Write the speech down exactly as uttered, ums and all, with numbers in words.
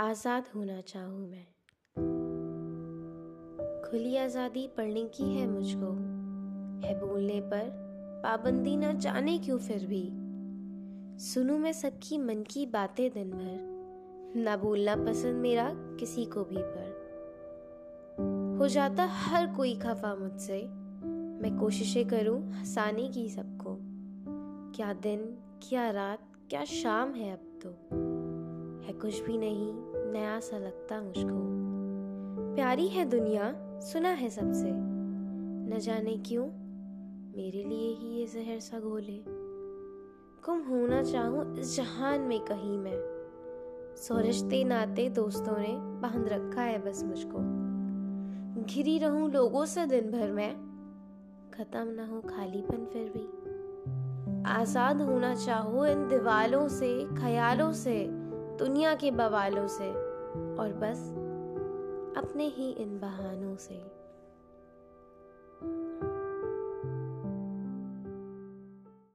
आज़ाद होना चाहूँ मैं। खुली आज़ादी पढ़ने की है मुझको, है बोलने पर पाबंदी ना जाने क्यों। फिर भी सुनूं मैं सबकी मन की बातें दिन भर, ना बोलना पसंद मेरा किसी को भी। पर हो जाता हर कोई खफा मुझसे, मैं कोशिशें करूं हंसाने की सबको। क्या दिन क्या रात क्या शाम है, अब तो है कुछ भी नहीं नया सा लगता मुझको। प्यारी है दुनिया सुना है सबसे, न जाने क्यों मेरे लिए ही ये जहर सा घोले। गुम होना चाहूं इस जहान में कहीं मैं, सौ रिश्ते नाते दोस्तों ने बांध रखा है बस मुझको। घिरी रहूं लोगों से दिन भर मैं, खत्म ना हो खालीपन फिर भी। आज़ाद होना चाहो इन दीवालों से, ख्यालों से, दुनिया के बवालों से, और बस अपने ही इन बहानों से।